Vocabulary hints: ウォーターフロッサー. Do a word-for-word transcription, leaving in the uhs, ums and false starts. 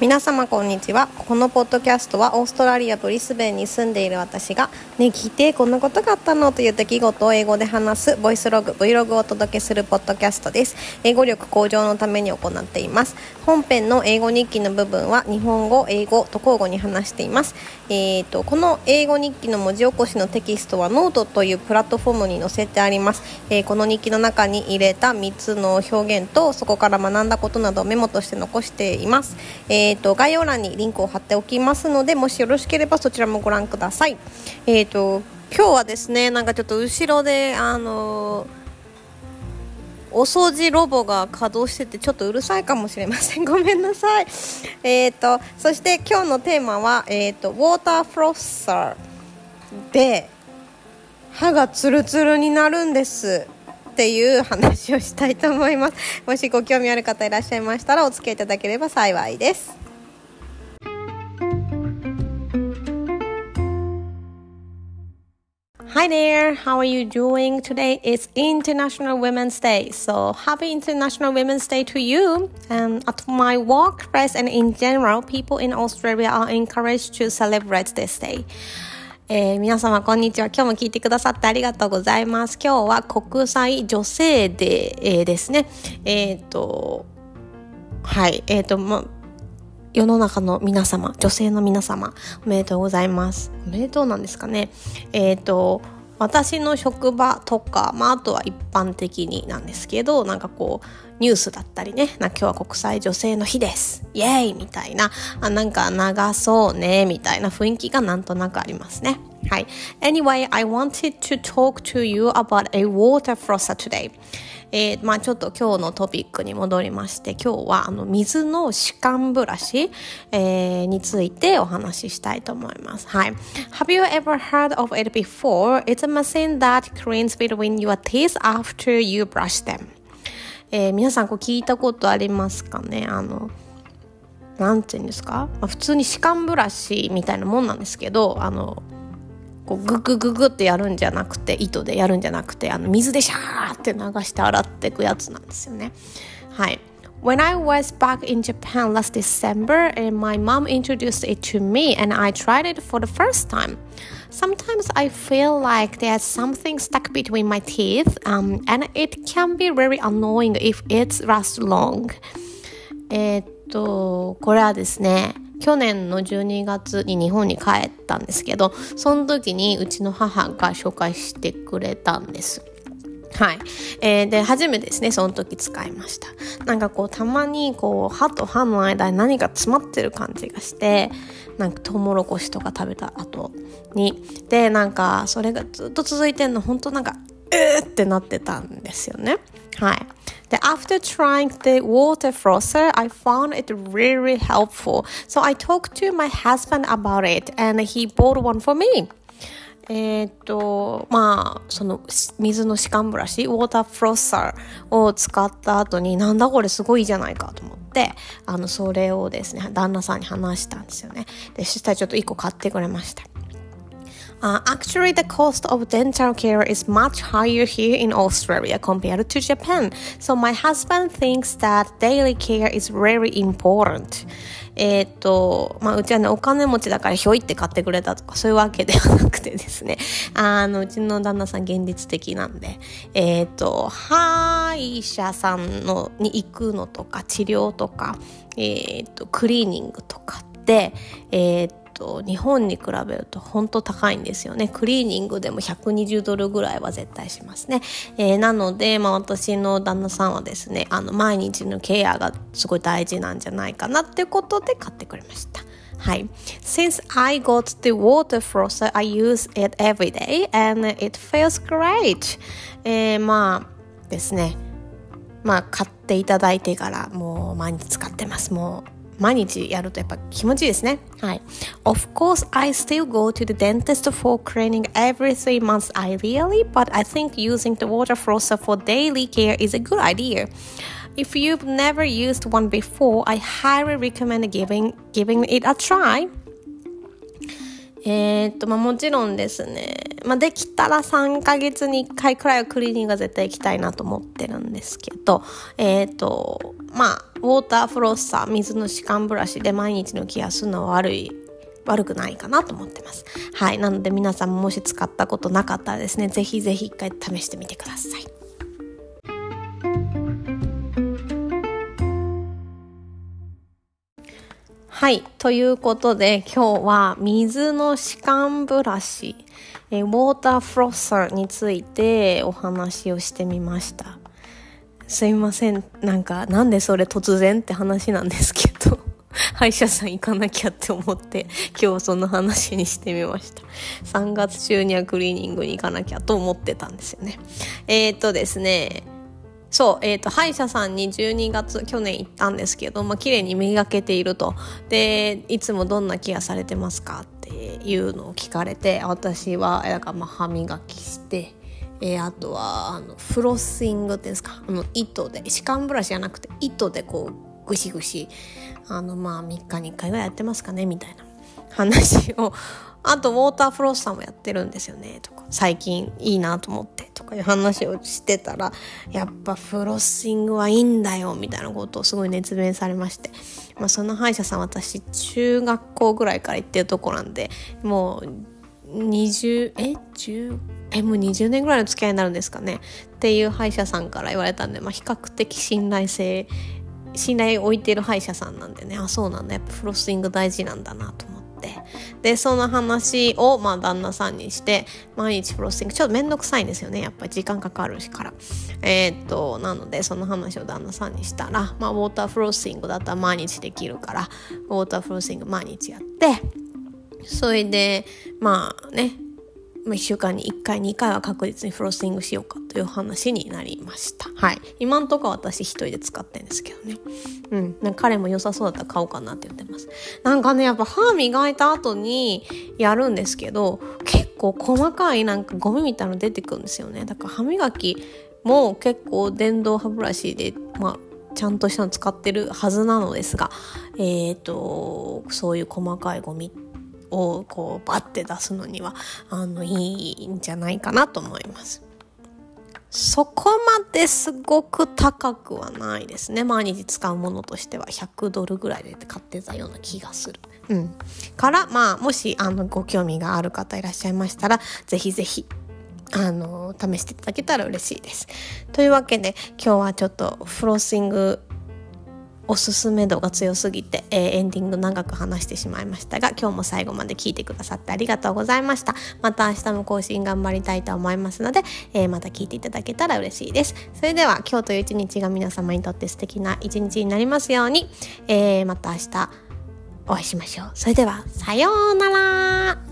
皆様こんにちは。このポッドキャストはオーストラリアブリスベンに住んでいる私がねえ聞いてこんなことがあったのという出来事を英語で話すボイスログ Vlog をお届けするポッドキャストです。英語力向上のために行っています。本編の英語日記の部分は日本語、英語と交互に話しています。えーと、この英語日記の文字起こしのテキストはノートというプラットフォームに載せてあります。えー、この日記の中に入れたみっつの表現とそこから学んだことなどをメモとして残しています。えーえー、と概要欄にリンクを貼っておきますので、もしよろしければそちらもご覧ください。えー、と今日はですね、なんかちょっと後ろであのー、お掃除ロボが稼働しててちょっとうるさいかもしれません。ごめんなさい。えー、とそして今日のテーマは、えー、とウォーターフロッサーで歯がツルツルになるんですっていう話をしたいと思います。もしご興味ある方いらっしゃいましたらお付き合いいただければ幸いです。Hi there, how are you doing? Today is International Women's Day, so happy International Women's Day to you. Um, at my workplace and in general, people in Australia are encouraged to celebrate this day.えー、皆様こんにちは。今日も聞いてくださってありがとうございます。今日は国際女性デーですね。えっとはいえっとま世の中の皆様、女性の皆様、おめでとうございます。おめでとうなんですかね。えっと私の職場とか、まあ、あとは一般的になんですけど、なんかこうニュースだったりね、な今日は国際女性の日ですイエーイみたいな、あなんか長そうねみたいな雰囲気がなんとなくありますね。はい。 Anyway, I wanted to talk to you about a water flosser today. えー、まあちょっと今日のトピックに戻りまして、今日はあの水の歯間ブラシ、えー、についてお話ししたいと思います。はい。Have you ever heard of it before? It's a machine that cleans between your teeth after you brush them. えー、皆さんこう聞いたことありますかね。あのなんていうんですか、まあ、普通に歯間ブラシみたいなもんなんですけど、あのこうググググってやるんじゃなくて、糸でやるんじゃなくて、あの水でシャーって流して洗っていくやつなんですよね。はい。When I was back in Japan last December, my mom introduced it to me and I tried it for the first time. Sometimes I feel like there's something stuck between my teeth, um, and it can be very annoying if it lasts long. えっと、これはですね、去年のじゅうにがつに日本に帰ったんですけど、その時にうちの母が紹介してくれたんです。はい。えー、で、初めてですね、その時使いました。なんかこう、たまにこう、歯と歯の間に何か詰まってる感じがして、なんかトウモロコシとか食べた後に、で、なんかそれがずっと続いてんの、本当なんか、えーってなってたんですよね。はい。The after trying the water flosser, I found it really helpful. So I talked to my husband about it, and he bought one for me. えっと、まあその水の歯間ブラシ、ウォーターフロッサーを使った後に、なんだこれすごいじゃないかと思って、あのそれをですね、旦那さんに話したんですよね。で、そしたらちょっといっこ買ってくれました。Uh, actually, the cost of dental care is much higher here in Australia compared to Japan. So my husband thinks that daily care is very important. えっと、まあ、うちはね、お金持ちだからひょいって買ってくれたとか、そういうわけではなくてですね。あの、うちの旦那さん現実的なんで、えっと、歯医者さんのに行くのとか、治療とか、えっと、クリーニングとかって、えっと、日本に比べると本当高いんですよね。クリーニングでもひゃくにじゅうドルぐらいは絶対しますね。えー、なので、まあ、私の旦那さんはですね、あの毎日のケアがすごい大事なんじゃないかなっていうことで買ってくれました。はい。Since I got the water flosser, I use it every day and it feels great. えー、まあですね、まあ買っていただいてからもう毎日使ってます。もう毎日やるとやっぱ気持ちいいですね。はい。Of course, I still go to the dentist for cleaning every three months ideally, but I think using the water flosser for daily care is a good idea. If you've never used one before, I highly recommend giving, giving it a try. えーっとまあ、もちろんですね、まあ、できたらさんかげつにいっかいくらいはクリーニングは絶対行きたいなと思ってるんですけど、えーっとまあ、ウォーターフロッサー水の歯間ブラシで毎日の気がするのは悪い悪くないかなと思ってます。はい、なので皆さんもし使ったことなかったらですね、ぜひぜひ一回試してみてください。はい、ということで今日は水の歯間ブラシ、えー、ウォーターフロッサーについてお話をしてみました。すいません、なんかなんでそれ突然って話なんですけど歯医者さん行かなきゃって思って今日その話にしてみました。さんがつ中にはクリーニングに行かなきゃと思ってたんですよね。えーっとですねそう、えっと、歯医者さんにじゅうにがつ去年行ったんですけど、まあ、綺麗に磨けていると。で、いつもどんなケアされてますかっていうのを聞かれて、私は、なんかまあ歯磨きして、えー、あとは、あの、フロッシングっていうんですか、あの、糸で、歯間ブラシじゃなくて、糸でこう、ぐしぐし、あの、まあ、みっかにいっかいぐらいやってますかね、みたいな話を、あと、ウォーターフロッサーもやってるんですよね、とか、最近いいなと思って。とかいう話をしてたら、やっぱフロッシングはいいんだよみたいなことをすごい熱弁されまして、まあ、その歯医者さん私中学校ぐらいから行ってるとこなんで、もう20え10えもうにじゅうねんぐらいの付き合いになるんですかねっていう歯医者さんから言われたんで、まあ、比較的信頼性信頼を置いている歯医者さんなんでね、あ、そうなんだ、やっぱフロッシング大事なんだなと思って。でその話をまあ旦那さんにして、毎日フロッシングちょっとめんどくさいんですよね、やっぱり時間かかるしから、えー、っとなのでその話を旦那さんにしたら、まあ、ウォーターフロッシングだったら毎日できるから、ウォーターフロッシング毎日やって、それでまあねいっしゅうかんにいっかいにかいは確実にフロッシングしようかという話になりました。はい、今んとこ私一人で使ってるんですけどね、うん、なんか彼も良さそうだったら買おうかなって言ってます。なんかね、やっぱ歯磨いた後にやるんですけど、結構細かいなんかゴミみたいなの出てくるんですよね。だから歯磨きも結構電動歯ブラシでまあちゃんとしたの使ってるはずなのですが、えーとそういう細かいゴミをこうバッて出すのにはあのいいんじゃないかなと思います。そこまですごく高くはないですね。毎日使うものとしてはひゃくドルぐらいで買ってたような気がする、うん、からまあもしあのご興味がある方いらっしゃいましたら、ぜひぜひあの試していただけたら嬉しいです。というわけで今日はちょっとフロッシングおすすめ度が強すぎて、えー、エンディング長く話してしまいましたが、今日も最後まで聞いてくださってありがとうございました。また明日も更新頑張りたいと思いますので、えー、また聞いていただけたら嬉しいです。それでは今日という一日が皆様にとって素敵な一日になりますように、えー、また明日お会いしましょう。それではさようなら。